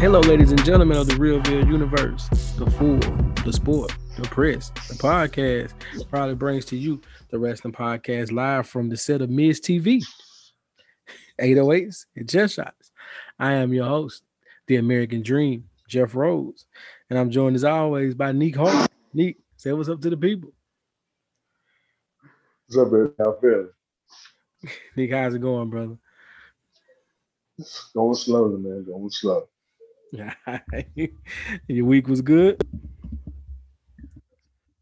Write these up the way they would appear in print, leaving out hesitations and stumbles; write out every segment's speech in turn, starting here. Hello, ladies and gentlemen of the Realville Universe, the Fool, the Sport, the Press, the Podcast proudly brings to you the Wrestling Podcast live from the set of Miz TV, 808s and Jet Shots. I am your host, the American Dream, Jeff Rose, and I'm joined as always by Neek Holt. Neek, say what's up to the people. What's up, baby? How you feeling? Neek, how's it going, brother? Going slowly, man. Going slow. Your week was good?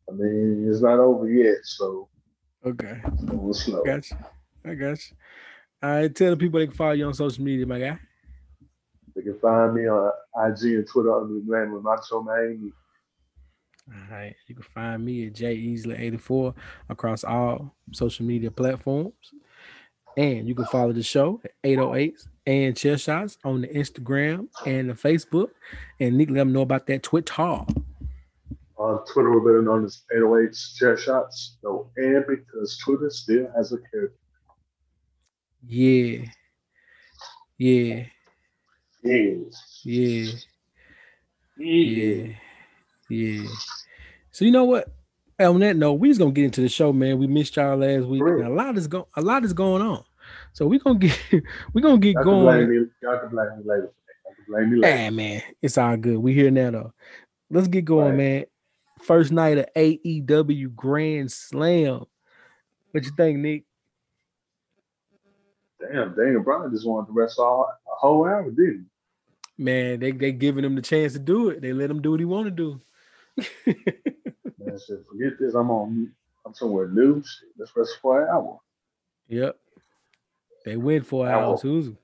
I mean, it's not over yet, so okay. Going slow. I got you. All right, tell the people they can follow you on social media, my guy. They can find me on IG and Twitter under the name of Macho Man. All right, you can find me at jeasley84 across all social media platforms. And you can follow the show at 808s and Chairshots on the Instagram and the Facebook. And Nick, let them know about that Twitter. On Twitter, we're better known as 808s Chairshots. No, and because Twitter still has a character. Yeah. So you know what? On that note, we're just gonna get into the show, man. We missed y'all last week. And a lot is going on. So we're gonna get y'all going. Y'all can blame me later. Hey, man, it's all good. We here now though. Let's get going, man. First night of AEW Grand Slam. What you think, Nick? Damn, Daniel Bryan just wanted to wrestle a whole hour, didn't he? Man, they giving him the chance to do it. They let him do what he want to do. Man said, forget this. I'm somewhere new. Let's wrestle for an hour. Yep. They went for an hour. Susan.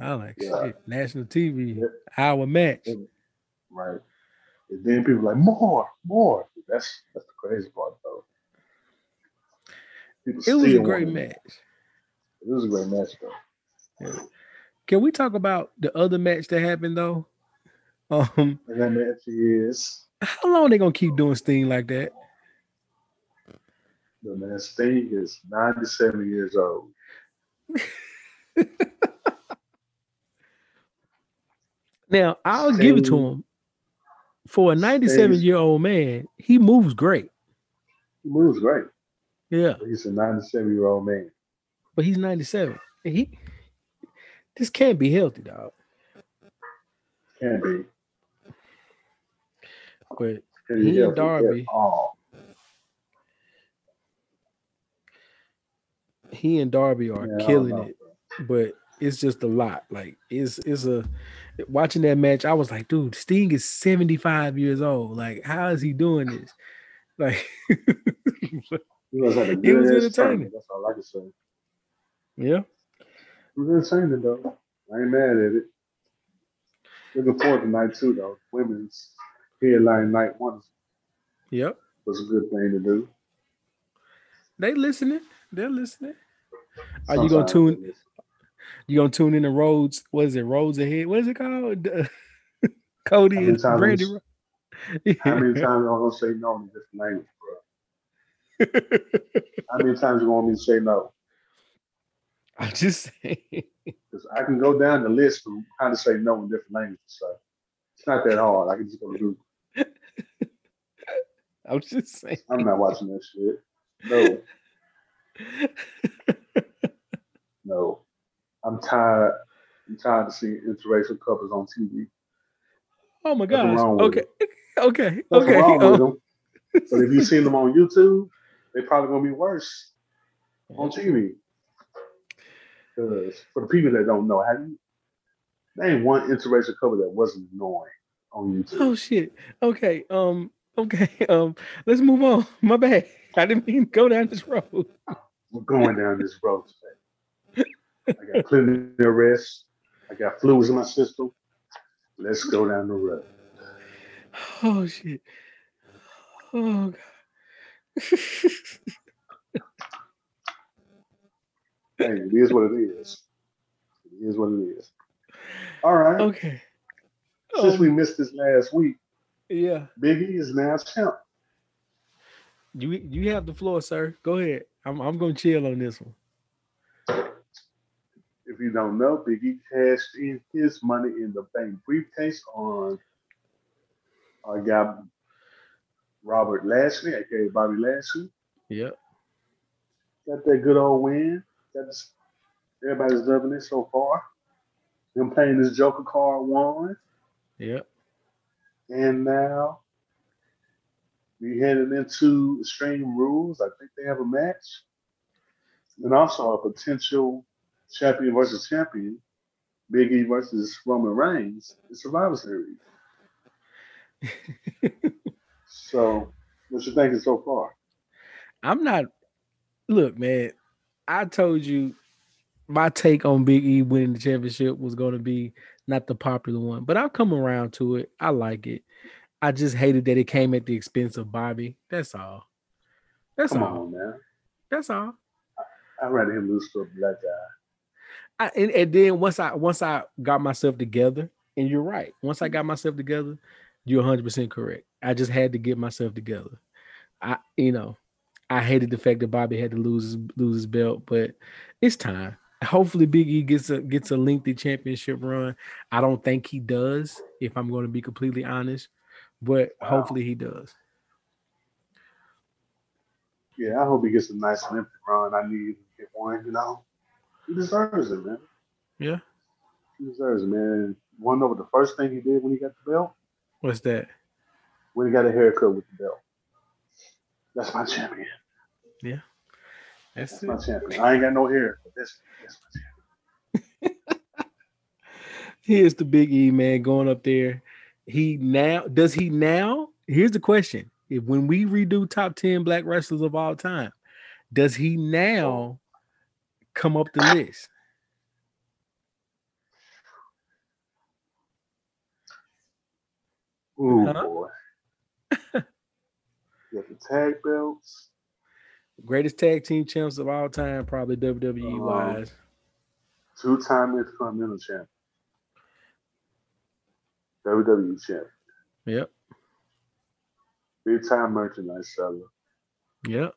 I like shit. National TV. Yep. Hour match. Right. And then people like more. That's the crazy part though. It was a great match though. Yeah. Can we talk about the other match that happened though? And that match is. How long are they gonna keep doing Sting like that? The man Sting is 97 years old. Now I'll give it to him. For a 97-year-old man, he moves great. Yeah, he's a 97-year-old man. But he's 97. This can't be healthy, dog. Can't be. But he and Darby, are killing it. But it's just a lot. Like it's watching that match. I was like, dude, Sting is 75 years old. Like, how is he doing this? Like, it was entertaining. That's all I can say. Yeah, it was entertaining though. I ain't mad at it. Looking forward to night two though. Women's. Headline night one. Yep. Was a good thing to do. They're listening. Are you gonna tune? You gonna tune in to Rhodes? What is it? Rhodes Ahead? What is it called? Cody and Randy. How many times I'm gonna say no in this language, bro? How many times you want me to say no? I'm just saying. Because I can go down the list from how to say no in different languages. So. It's not that hard. I can just go to Google. I'm just saying. I'm not watching that shit. No. I'm tired of seeing interracial couples on TV. Oh my gosh. Okay. Nothing wrong with them. But if you've seen them on YouTube, they're probably gonna be worse on TV. Because for the people that don't know, there ain't one interracial couple that wasn't annoying on YouTube. Oh shit. Okay. Let's move on. My bad. I didn't mean to go down this road. We're going down this road today. I got plenty of rest. I got fluids in my system. Let's go down the road. Oh shit. Oh god. Hey, it is what it is. It is what it is. All right. Okay. Since we missed this last week, yeah, Big E is now champ. You have the floor, sir. Go ahead. I'm gonna chill on this one. If If you don't know, Big E cashed in his money in the bank briefcase on our guy Robert Lashley, aka Bobby Lashley. Yep. Got that good old win. Everybody's loving it so far. Them playing this Joker card won. Yep. And now we're heading into Extreme Rules. I think they have a match. And also a potential champion versus champion, Big E versus Roman Reigns, in Survivor Series. So, what you thinking so far? Look, man, I told you my take on Big E winning the championship was going to be not the popular one, but I've come around to it. I like it. I just hated that it came at the expense of Bobby. That's all. Come on, man. That's all. I'd rather him lose to a black guy. And then once I got myself together, and you're right. Once I got myself together, you're 100% correct. I just had to get myself together. I hated the fact that Bobby had to lose his belt, but it's time. Hopefully, Big E gets a lengthy championship run. I don't think he does, if I'm going to be completely honest, but hopefully he does. Yeah, I hope he gets a nice lengthy run. I need to get one, He deserves it, man. Yeah. He deserves it, man. Wonder what the first thing he did when he got the belt? What's that? When he got a haircut with the belt. That's my champion. Yeah. That's my champion. I ain't got no hair, but that's my champion. Here's the Big E, man, going up there. Here's the question. If when we redo top 10 black wrestlers of all time, does he now come up the list? Ooh, boy. You got the tag belts. Greatest tag team champs of all time, probably WWE wise. Two-time Intercontinental champ. WWE champ. Yep. Big time merchandise seller. Yep.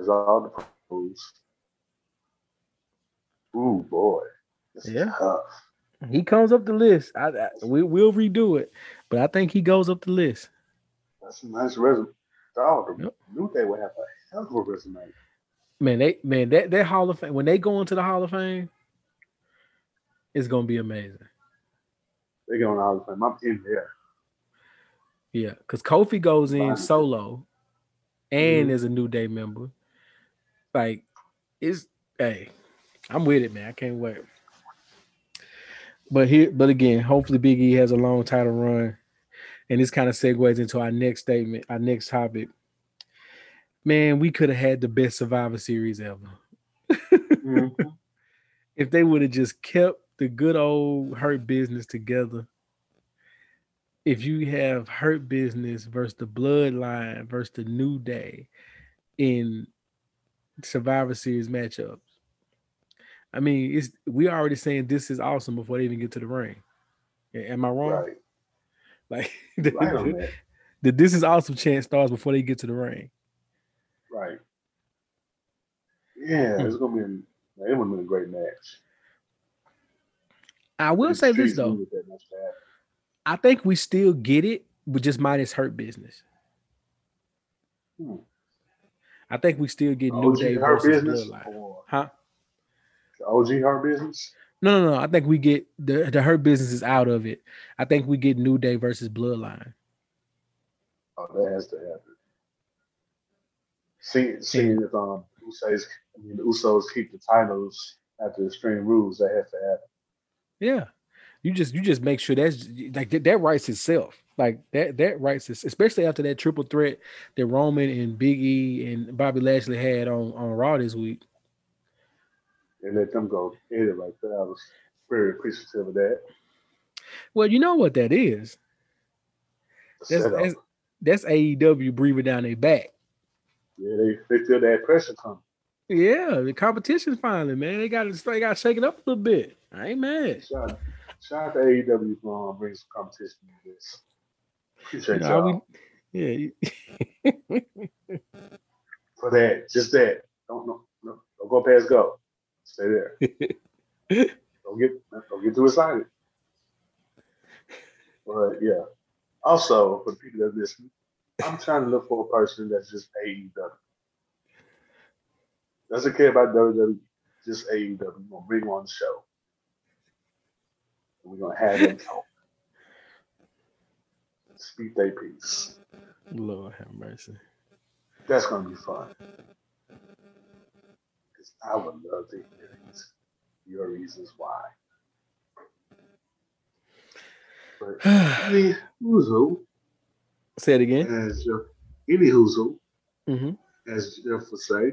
As all the pros. Ooh, boy. That's tough. He comes up the list. We will redo it, but I think he goes up the list. That's a nice resume. Dog, New Day would have a hell of a resume. Man, that Hall of Fame, when they go into the Hall of Fame, it's going to be amazing. They go in the Hall of Fame. I'm in there. Yeah, because Kofi goes in solo and is a New Day member. Like, I'm with it, man. I can't wait. But again, hopefully Big E has a long title run. And this kind of segues into our next statement, our next topic. Man, we could have had the best Survivor Series ever. Mm-hmm. If they would have just kept the good old Hurt Business together. If you have Hurt Business versus the Bloodline versus the New Day in Survivor Series matchups, I mean, we already saying this is awesome before they even get to the ring. Am I wrong? Right. Like the this is awesome chant starts before they get to the ring. Right. Yeah, it would have been a great match. I will say this though. I think we still get it, but just minus Hurt Business. I think we still get New Day versus Bloodline. Huh? The OG Hurt Business? No. I think we get the Hurt Business is out of it. I think we get New Day versus Bloodline. Oh, that has to happen. Seeing if the Usos keep the titles after Extreme Rules, that has to happen. Yeah. You just make sure that's like that writes itself. Like that writes itself, especially after that triple threat that Roman and Big E and Bobby Lashley had on Raw this week. And let them go at it like that. I was very appreciative of that. Well, you know what that is. That's AEW breathing down their back. Yeah, they feel that pressure coming. Yeah, the competition finally, man. They got shaken up a little bit. I ain't mad. Shout out to AEW for bringing some competition to this. Appreciate y'all. For that, just that. Don't go past go. Stay there. Don't get too excited. But yeah. Also, for people that listen, I'm trying to look for a person that's just AEW. Doesn't care about WWE, just AEW. We're going to bring on the show. We're going to have them talk. Speak their piece. Lord have mercy. That's going to be fun. Because I would love to hear your reasons why. But any who's who. Say it again. As Jeff, any who's who. Mm-hmm. As Jeff would say.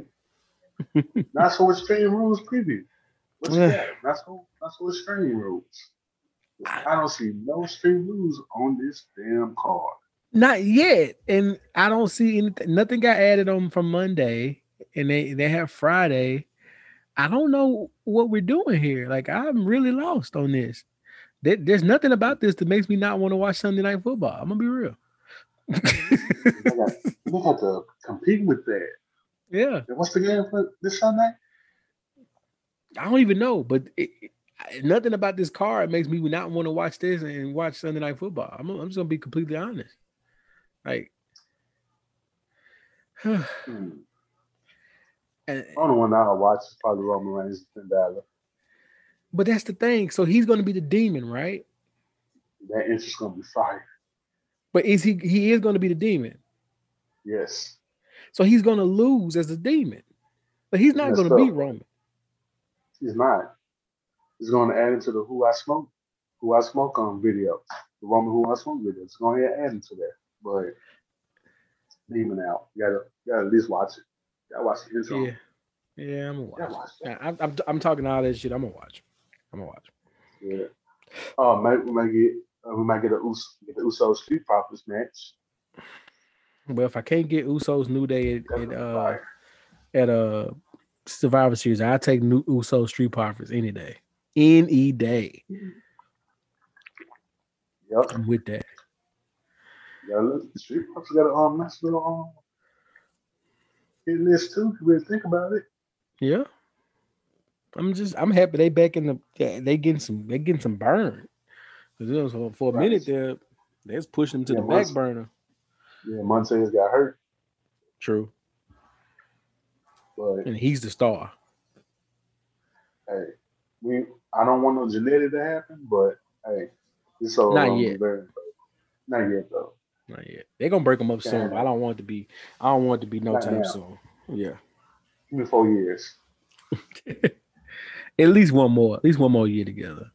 Not so Extreme Rules preview. What's that? Not so Extreme Rules. I don't see no Extreme Rules on this damn card. Not yet, and I don't see anything. Nothing got added on from Monday, and they have Friday. I don't know what we're doing here. Like, I'm really lost on this. There's nothing about this that makes me not want to watch Sunday Night Football. I'm gonna be real. We have to compete with that. Yeah. What's the game for this Sunday? I don't even know, but nothing about this card makes me not want to watch this and watch Sunday Night Football. I'm just gonna be completely honest. Like, and only one I'll watch is probably Roman Reigns and Finn. But that's the thing. So he's going to be the demon, right? That is going to be fire. But is he is going to be the demon? Yes. So he's going to lose as a demon. But he's not going to beat Roman. He's not. He's going to add into the Who I Smoke on video. The Roman Who I Smoke video. It's going to add into that. But demon out. You gotta at least watch it. You gotta watch the intro. Yeah, I'm gonna watch. I'm talking all that shit. I'm gonna watch. Yeah. Oh, we might get the Usos Street Profits match. Well, if I can't get Usos New Day at Survivor Series, I take New Usos Street Profits any day. Any day. Yep. I'm with that. Yeah, look, the Street Profits got a nice little hit list too. If you really think about it. Yeah, I'm happy they back in they getting some burn. Because for a minute there, they just pushing them to the back burner. Yeah, Montez got hurt. True. But, and he's the star. Hey, I don't want no Janetti to happen, but hey, it's so not yet. Not yet though. Not yet. They're gonna break them up soon. But I don't want it to be no time soon. Yeah. Give me 4 years. At least one more year together.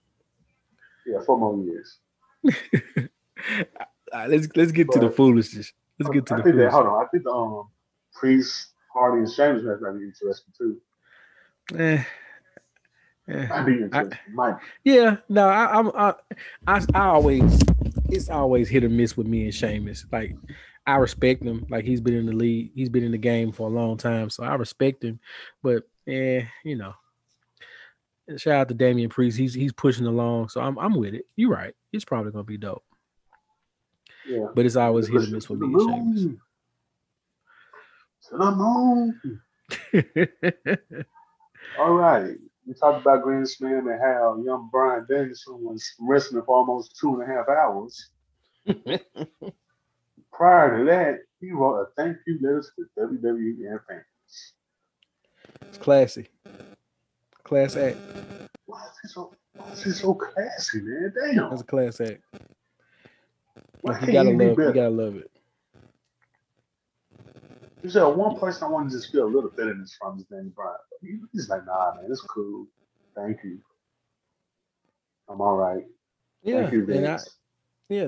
Yeah, 4 more years. Right, let's get to the foolishness. Let's get to the foolishness. Hold on. I think the Priest, Hardy, and Sheamus match might be interesting too. Might be interesting. It's always hit or miss with me and Sheamus. Like, I respect him. Like, he's been in the league. He's been in the game for a long time, so I respect him. But, you know. Shout out to Damian Priest. He's pushing along, so I'm with it. You're right. It's probably going to be dope. Yeah. But it's always hit or miss with me and Sheamus. To the moon. All right. We talked about Grand Slam and how young Brian Danielson was wrestling for almost 2.5 hours. Prior to that, he wrote a thank you letter to the WWE and fans. It's classy. Class act. Why is he so classy, man? Damn. That's a class act. Like, you gotta love it. You said one person I want to just feel a little bitterness from is Daniel Bryan. He's like, nah, man, it's cool. Thank you. I'm all right. Yeah, thank you, Vince.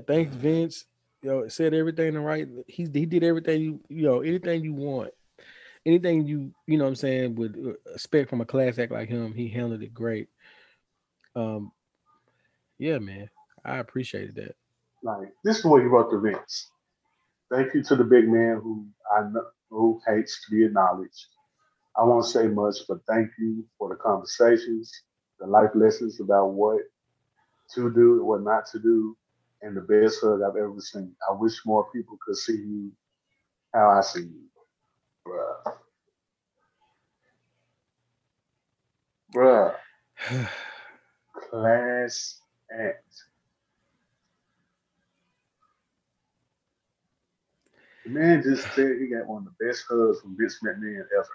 Thanks, Vince. Yo, said everything the right. He did everything anything you want, anything you know what I'm saying, would expect from a class act like him. He handled it great. Yeah, man, I appreciated that. Like, this is the way you wrote to Vince. Thank you to the big man who I know who hates to be acknowledged. I won't say much, but thank you for the conversations, the life lessons about what to do and what not to do, and the best hug I've ever seen. I wish more people could see you how I see you. Bruh. Bruh. Class act. The man just said he got one of the best hugs from Vince McMahon ever.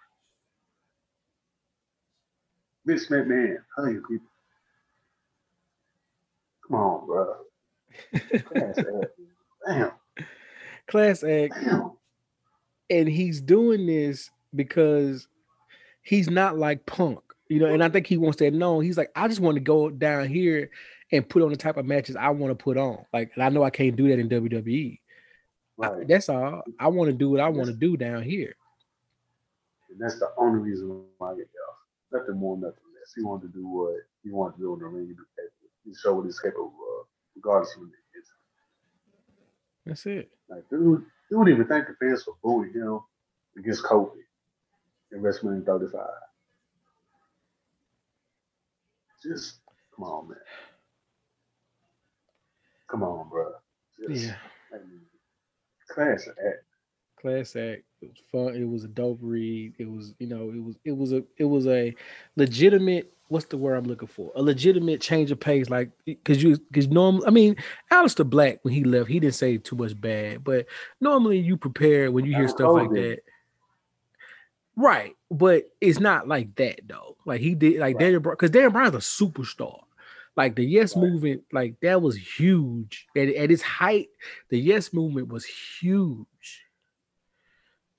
Vince McMahon, how you people? Come on, bro. Class act. Damn. Class act. Damn. And he's doing this because he's not like Punk, you know, and I think he wants that known. He's like, I just want to go down here and put on the type of matches I want to put on. Like, and I know I can't do that in WWE. Right. That's all. I want to do what I want to do down here. And that's the only reason why I get off. Nothing more, nothing less. He wanted to do what he wanted to do in the ring. He showed what he's capable of, regardless of what it is. That's it. Like, dude, you wouldn't even think the fans for booing him against Kofi in WrestleMania 35. Just, come on, man. Come on, bro. Just, yeah. I mean, class act. Class act. It was fun. It was a dope read. It was, you know, it was a legitimate, what's the word I'm looking for? A legitimate change of pace. Like, because normally, I mean, Aleister Black, when he left, he didn't say too much bad, but normally you prepare when you hear stuff like that. Right. But it's not like that, though. Like, he did, like, right. Daniel Bryan, because Daniel Bryan's a superstar. Like, the Yes Movement, like, that was huge. At its height, the Yes Movement was huge.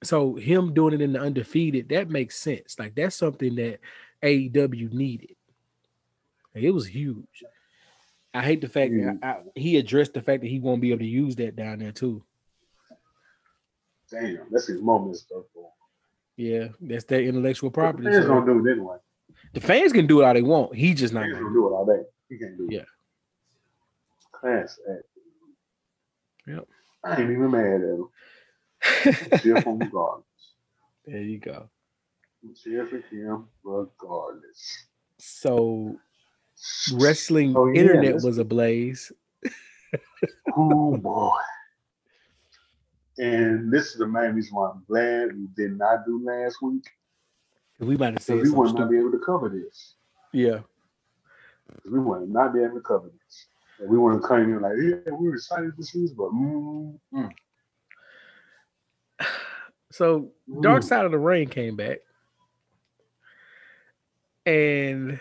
So him doing it in the Undefeated, that makes sense. Like, that's something that AEW needed. Like, it was huge. I hate the fact that he addressed the fact that he won't be able to use that down there, too. Damn, that's his moment stuff, though. Yeah, that's their intellectual property. The fans don't do it anyway. The fans can do it all they want. He just not going to do it all day. He can't do it. Yeah. Class act. Yep. I ain't even mad at him. I'm cheerful regardless. There you go. I'm cheerful him regardless. So, wrestling internet was ablaze. Oh, boy. And this is the main reason why I'm glad we did not do last week. We might have said we would not be able to cover this. Yeah. We would not be able to cover this. And we want to come in like, yeah, we were excited this week, but So Dark Side of the Ring came back. And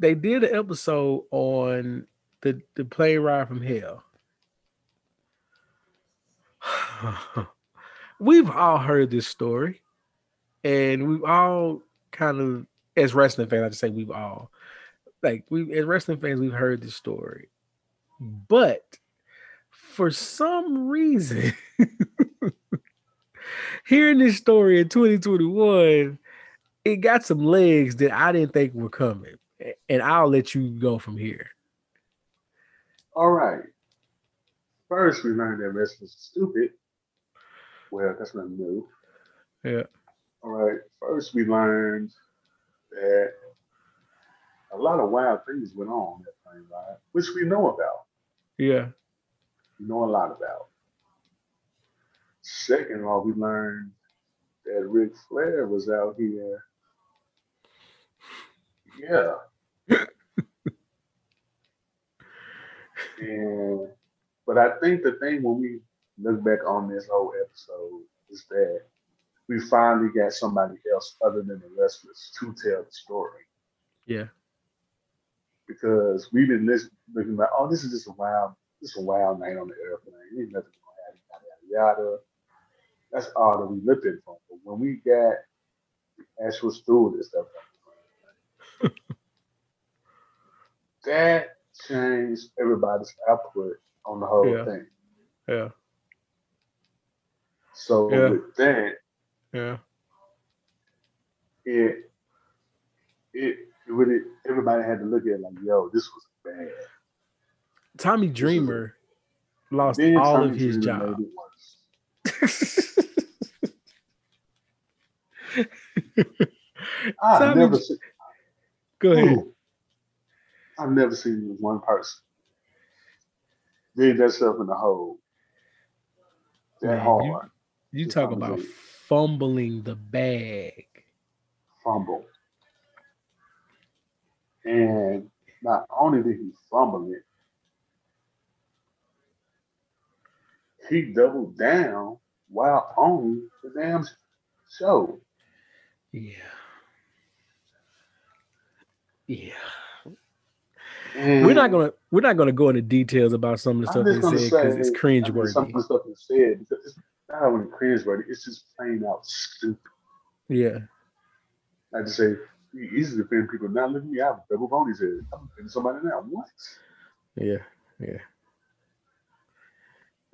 they did an episode on the plane ride from hell. We've all heard this story, and we've all kind of, as wrestling fans, I just say we've all, like, we as wrestling fans, we've heard this story, but for some reason, hearing this story in 2021, it got some legs that I didn't think were coming, and I'll let you go from here. All right. First, we learned that wrestlers are stupid. Well, that's nothing new. Yeah. All right. First, we learned that a lot of wild things went on that plane ride, which we know about. Yeah. We know a lot about. Second of all, we learned that Ric Flair was out here. Yeah. And... But I think the thing when we look back on this whole episode is that we finally got somebody else other than the wrestlers to tell the story. Yeah. Because we've been looking like, oh, this is just a wild night on the airplane. It ain't nothing going on, yada, yada, yada. That's all that we looked at from. But when we got the actual stool and stuff like that changed everybody's output on the whole thing. Yeah. So with that, it really, everybody had to look at it like, yo, this was bad. Tommy Dreamer lost all of his job. Go ahead. I've never seen one person dig themselves in the hole. That hard. You talk about fumbling the bag. Fumble. And not only did he fumble it, he doubled down while on the damn show. Yeah. Yeah. And we're not gonna go into details about some of the stuff they said because it's cringeworthy. Some of the stuff they said because it's not only cringeworthy, it's just plain out stupid. Yeah. I just say it's easy to defend people. Now look at me, I have double ponies here. I'm defending somebody now. What? Yeah, yeah.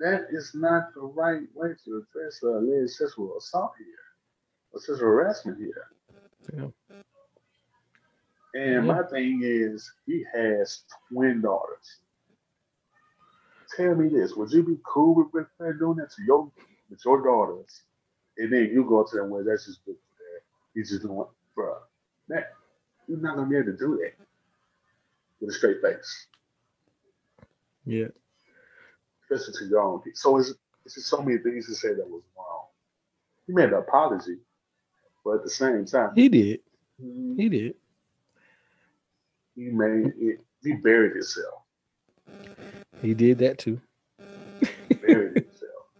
That is not the right way to address alleged sexual assault here, or sexual harassment here. Yeah. And my thing is, he has twin daughters. Tell me this: would you be cool with Ric Flair doing that to your daughters, and then you go to them where that's just good for that? He's just doing, bro. That you're not gonna be able to do that with a straight face. Yeah. Especially to your own. So it's just so many things to say that was wrong. He made an apology, but at the same time, he did. He did. He made it. He buried himself. He did that too. He buried himself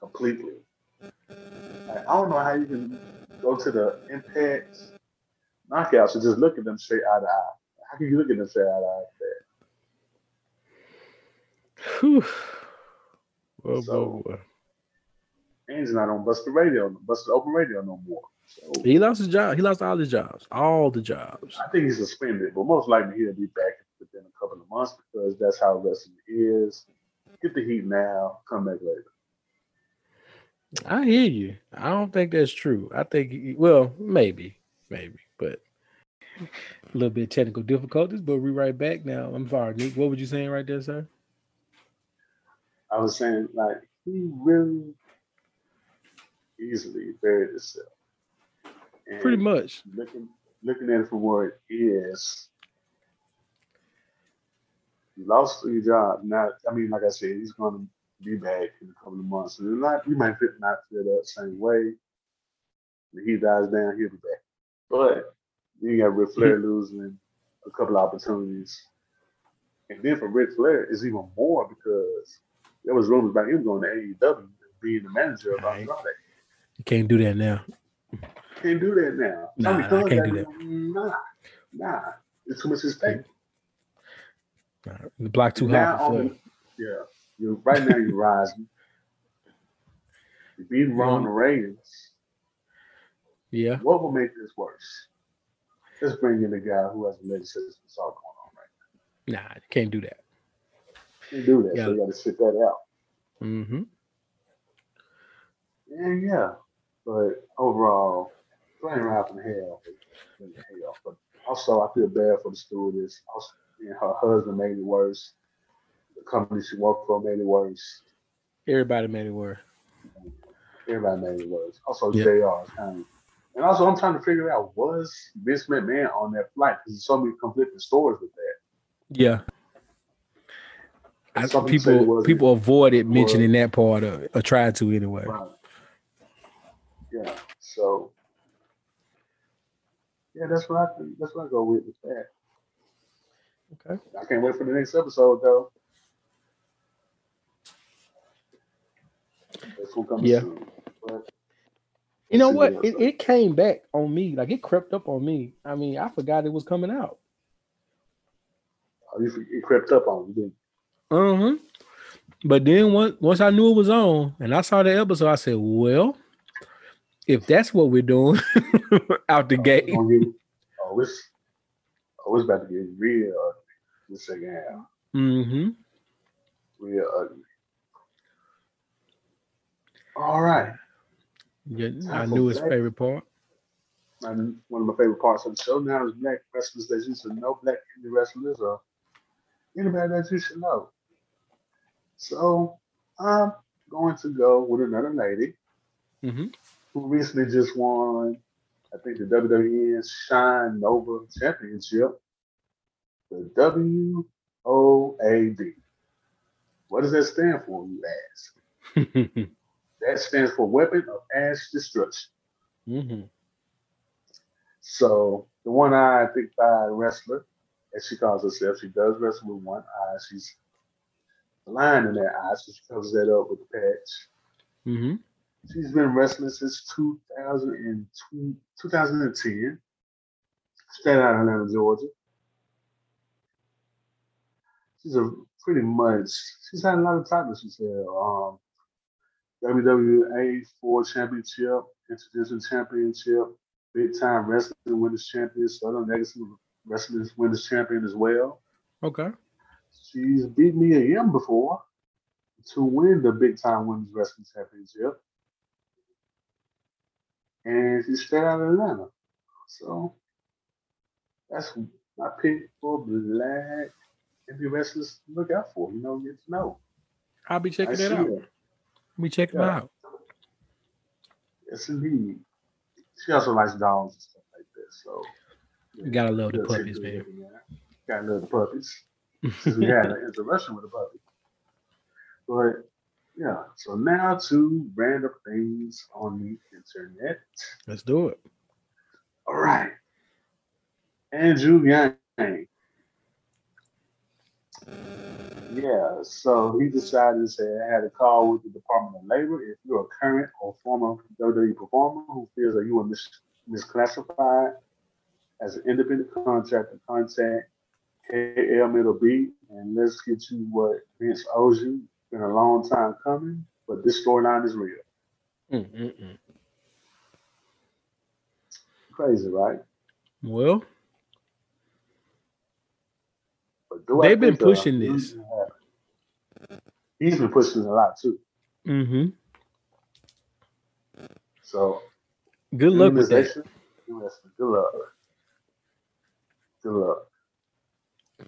completely. Like, I don't know how you can go to the Impact Knockouts and just look at them straight eye to eye. How can you look at them straight eye to eye like that? Whew. Well, so, boy. And's not on Buster Open Radio no more. So, he lost his job. He lost all his jobs. All the jobs. I think he's suspended, but most likely he'll be back within a couple of months because that's how wrestling is. Get the heat now. Come back later. I hear you. I don't think that's true. I think, well, maybe, but a little bit of technical difficulties, but we're right back now. I'm sorry, Nick. What were you saying right there, sir? I was saying, like, he really easily buried himself. And pretty much. Looking at it for what it is, you lost your job. Now, I mean, like I said, he's going to be back in a couple of months. And you might not feel that same way. When he dies down, he'll be back. But you got Ric Flair losing a couple of opportunities. And then for Ric Flair, it's even more because there was rumors about him going to AEW and being the manager of our company. You can't do that now. Can't do that now. Nah, I can't do that. Nah. It's too much at stake. Nah, the block too high. Yeah. Right now you're rising. You're beating Roman Reigns. Yeah. What will make this worse? Let's bring in a guy who has a legislation that's all going on right now. Nah, you can't do that. Can't do that. Yeah. So you got to sit that out. Mm-hmm. And yeah. But overall, playing around from hell. But also, I feel bad for the stewardess. Also, her husband made it worse. The company she worked for made it worse. Everybody made it worse. Also, yep. JR. And also, I'm trying to figure out, was Vince McMahon on that flight? Because there's so many conflicting stories with that. Yeah. People avoided mentioning that part of it, or tried to anyway. Right. Yeah, so yeah, that's what I go with that. Okay. I can't wait for the next episode though. That's what comes soon. But you know what? It came back on me, like it crept up on me. I mean, I forgot it was coming out. It crept up on me, didn't it? Uh-huh. But then once I knew it was on and I saw the episode, I said, well, if that's what we're doing out the gate. It's about to get real ugly this second half. Mm-hmm. Real ugly. All right. Yeah, I knew his favorite part. One of my favorite parts of the show now is black wrestlers that you should know, black indie wrestlers, or anybody that you should know. So I'm going to go with another lady. Mm-hmm. Who recently just won, I think, the WWE Shine Nova Championship, the WOAB. What does that stand for, you ask? That stands for Weapon of Ash Destruction. Mm-hmm. So the one-eyed big-eyed wrestler, as she calls herself. She does wrestle with one eye. She's blind in that eye, so she covers that up with a patch. Mm-hmm. She's been wrestling since 2010. Straight out of Atlanta, Georgia. She's had a lot of titles. She's had WWA World Championship, Interdivision Championship, Big Time Wrestling Women's Champion, Southern Legacy Wrestling Women's Champion as well. Okay. She's beat Mia Yim before to win the Big Time Women's Wrestling Championship. And she's straight out of Atlanta. So that's my pick for Black indie wrestlers to look out for. You know, get to know. I'll be checking it out. We check them out. Yes, indeed. She also likes dogs and stuff like that. So yeah. Gotta love the puppies, man. Gotta love the puppies. Since we had an interruption with a puppy. But yeah, so now to random things on the internet. Let's do it. All right. Andrew Yang. Yeah, so he decided to say, I had a call with the Department of Labor. If you're a current or former WWE performer who feels that you were misclassified as an independent contractor, contact KL Middle B and let's get you what Vince owes you. It's been a long time coming, but this storyline is real. Mm-mm-mm. Crazy, right? Well, they've been pushing this. He's been pushing it a lot too. Mm-hmm. So good luck with that. Good luck.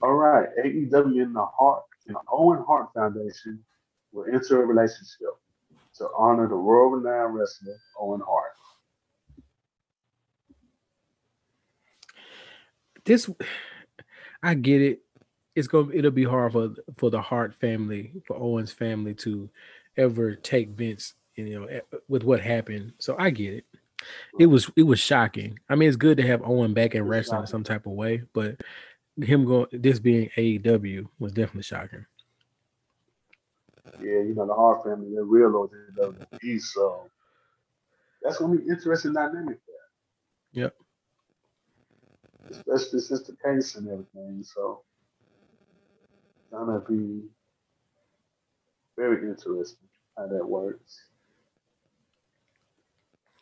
All right. AEW and the Owen Hart Foundation will enter a relationship to honor the world-renowned wrestler Owen Hart. I get it. It'll be hard for the Hart family, for Owen's family to ever take Vince, with what happened. So I get it. It was shocking. I mean, it's good to have Owen back in wrestling in some type of way, but this being AEW was definitely shocking. Yeah, the Hart family, they're real loyal to WWE, so that's gonna be interesting dynamic there. Yep. Especially since the case and everything, so. Gonna be very interesting how that works.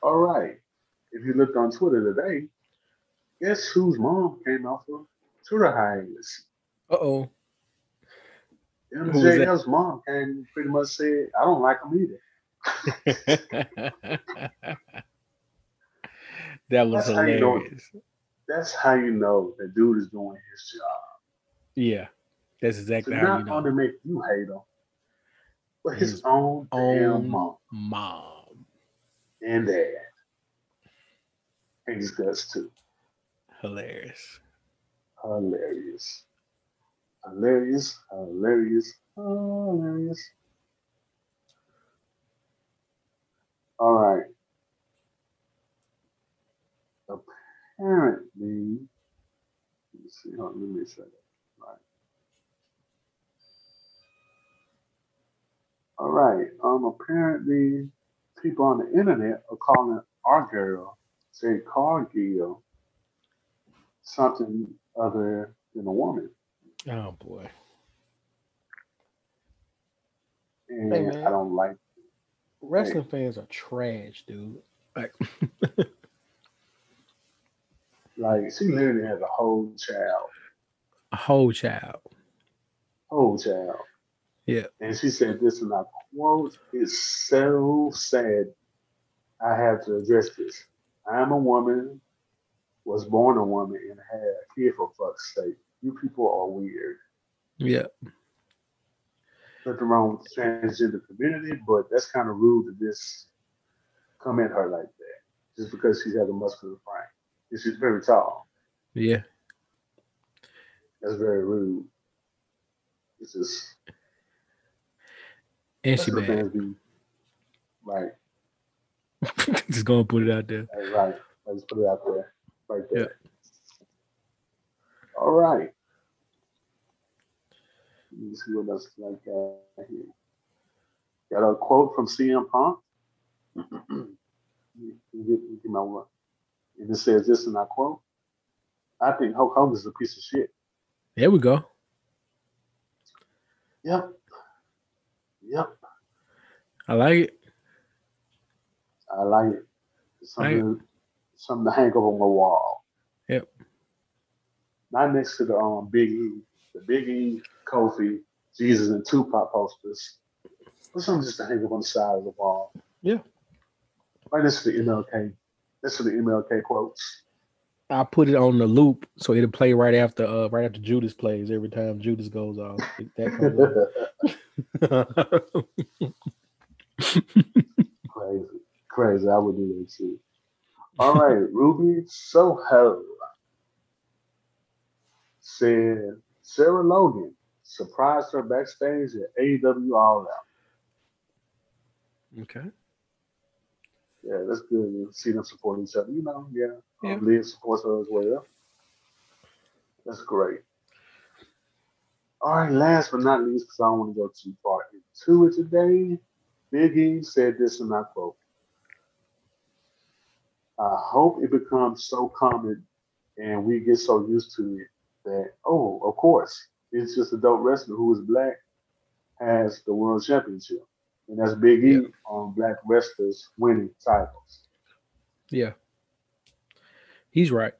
All right. If you looked on Twitter today, guess whose mom came off of Twitter hiatus? Uh-oh. MJF's mom came pretty much said, I don't like him either. That was hilarious. That's how you know the dude is doing his job. Yeah. That's exactly how you know. Not only make you hate him, but his own damn mom and dad. And his guts too. Hilarious. All right. Apparently, let's see. Hold on, let me say that. All right. Apparently, people on the internet are calling our girl, Jay Cargill, something other than a woman. Oh boy. And I don't like it. Wrestling fans are trash, dude. Like she literally has a whole child. Yeah. And she said this, and I quote, it's so sad I have to address this. I'm a woman, was born a woman, and had a kid for fuck's sake. You people are weird. Yeah. Nothing wrong with the transgender community, but that's kind of rude to just come at her like that. Just because she has a muscular frame. And she's very tall. Yeah. That's very rude. It's just... And she bad. Right. Just gonna put it out there. Right. Let's put it out there. Right there. Yep. All right. Let me see what else I got here. Got a quote from CM Punk. You know, it just says this, and I quote, "I think Hulk Hogan is a piece of shit." There we go. Yep. I like it. Something to hang up on my wall. Yep. Not next to the Big E. The Big E, Kofi, Jesus, and Tupac posters. But something just to hang up on the side of the wall. Yeah. Right next to the MLK. That's for the MLK quotes. I put it on the loop so it'll play right after Judas plays. Every time Judas goes off, that comes Crazy. I would do that too. All right, Ruby Soho said Sarah Logan surprised her backstage at AEW All Out. Okay. Yeah, that's good. You see them support each other. You know, yeah. Liv supports her as well. That's great. All right, last but not least, because I don't want to go too far into it today, Big E said this, and I quote, "I hope it becomes so common and we get so used to it that, oh, of course, it's just a dope wrestler who is black has the world championship." And that's Big E on black wrestlers winning titles. Yeah. He's right.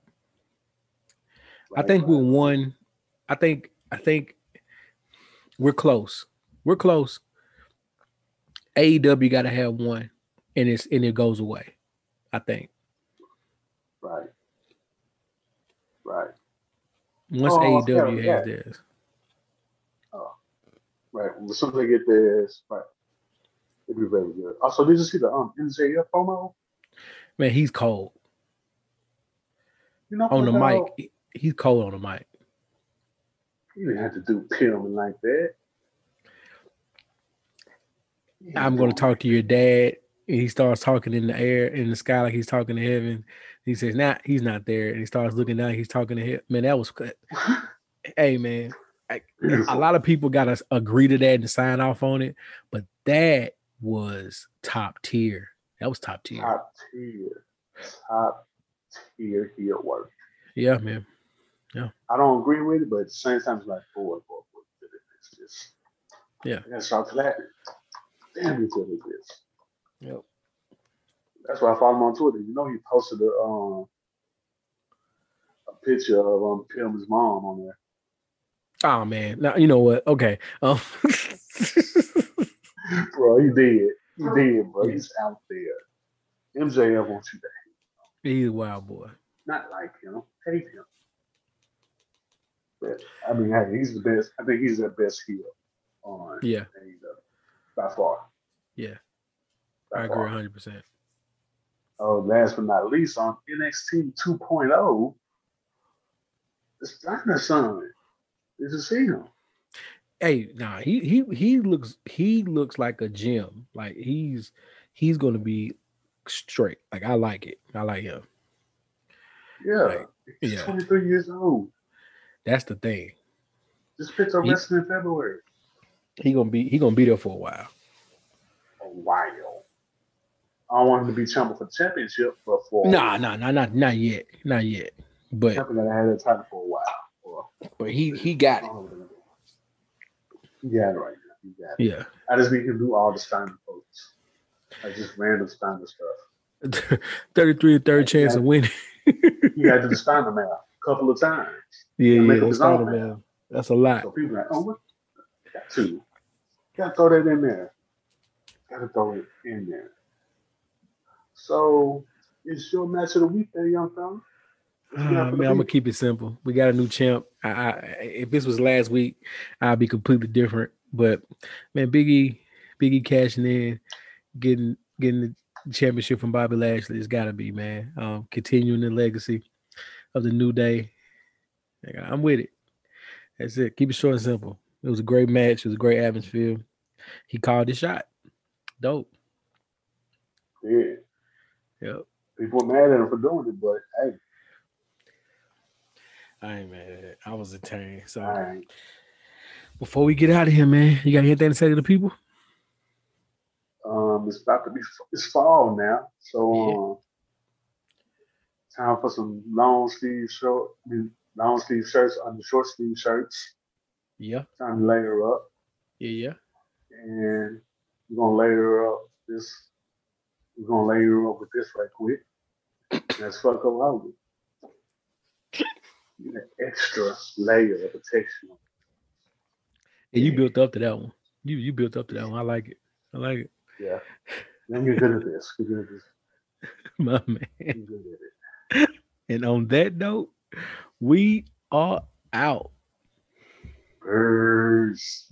I think we're close. AEW gotta have one and it goes away, I think. Right. Once AEW has theirs. Oh. Right. As soon as they get theirs, right. It'd be very good. Also, did you see the MJF promo? Man, he's cold. You know, on the mic. He's cold on the mic. You didn't have to do filming like that. I'm going to talk to your dad. And he starts talking in the air, in the sky, like he's talking to heaven. He says, nah, he's not there. And he starts looking down. He's talking to him. Man, that was cut. Hey, man. A lot of people got to agree to that and sign off on it. But that was top tier. Top tier heel work. Yeah, man. Yeah. I don't agree with it, but at the same time, it's like, boy. It's just, yeah. I got to start clapping. Damn, you good at this. Yep. That's why I follow him on Twitter. You know, he posted a picture of Pim's mom on there. Oh, man. Now, you know what? Okay. Bro, he did, bro. He's out there. MJF wants you to hate him. He's a wild boy. Not like him. Hate him. But, I mean, hey, he's the best. I think he's the best heel on AEW. By far. Yeah. I agree 100%. Oh, last but not least, on NXT 2.0, it's Diner Son. Did you see him? Hey, nah, he looks like a gem. Like he's gonna be straight. Like I like it. I like him. Yeah, he's 23 years old. That's the thing. Just picked up wrestling in February. He gonna be there for a while. A while. I don't want him to be champion for the championship, but for not yet. But something that I had a title for a while. But he got it. Yeah, right. He got it. Yeah. I just need him to do all the Steiner quotes. Like just random Steiner stuff. 33rd chance of winning. He got to do the Steiner math a couple of times. Yeah, the Steiner math. That's a lot. So people are like, oh, what? Got two. Gotta throw that in there. So it's your match of the week there, young fella. Man, I'm gonna keep it simple. We got a new champ. If this was last week, I'd be completely different. But man, Big E cashing in, getting the championship from Bobby Lashley. It's gotta be, man. Continuing the legacy of the New Day. I'm with it. That's it. Keep it short and simple. It was a great match. It was a great atmosphere. He called his shot. Dope. Yeah. Yep. People are mad at him for doing it, but hey. I ain't mad at it. I was entertained. So, all right. Before we get out of here, man, you got anything to say to the people? It's about to be, it's fall now, so yeah. Time for some long sleeve shirts under short sleeve shirts. Yeah, time to layer up. Yeah, and we're gonna layer up with this right quick. That's fuck up over. An extra layer of protection. And you built up to that one. You built up to that one. I like it. Yeah. Then you're good at this. My man. You're good at it. And on that note, we are out. Peace.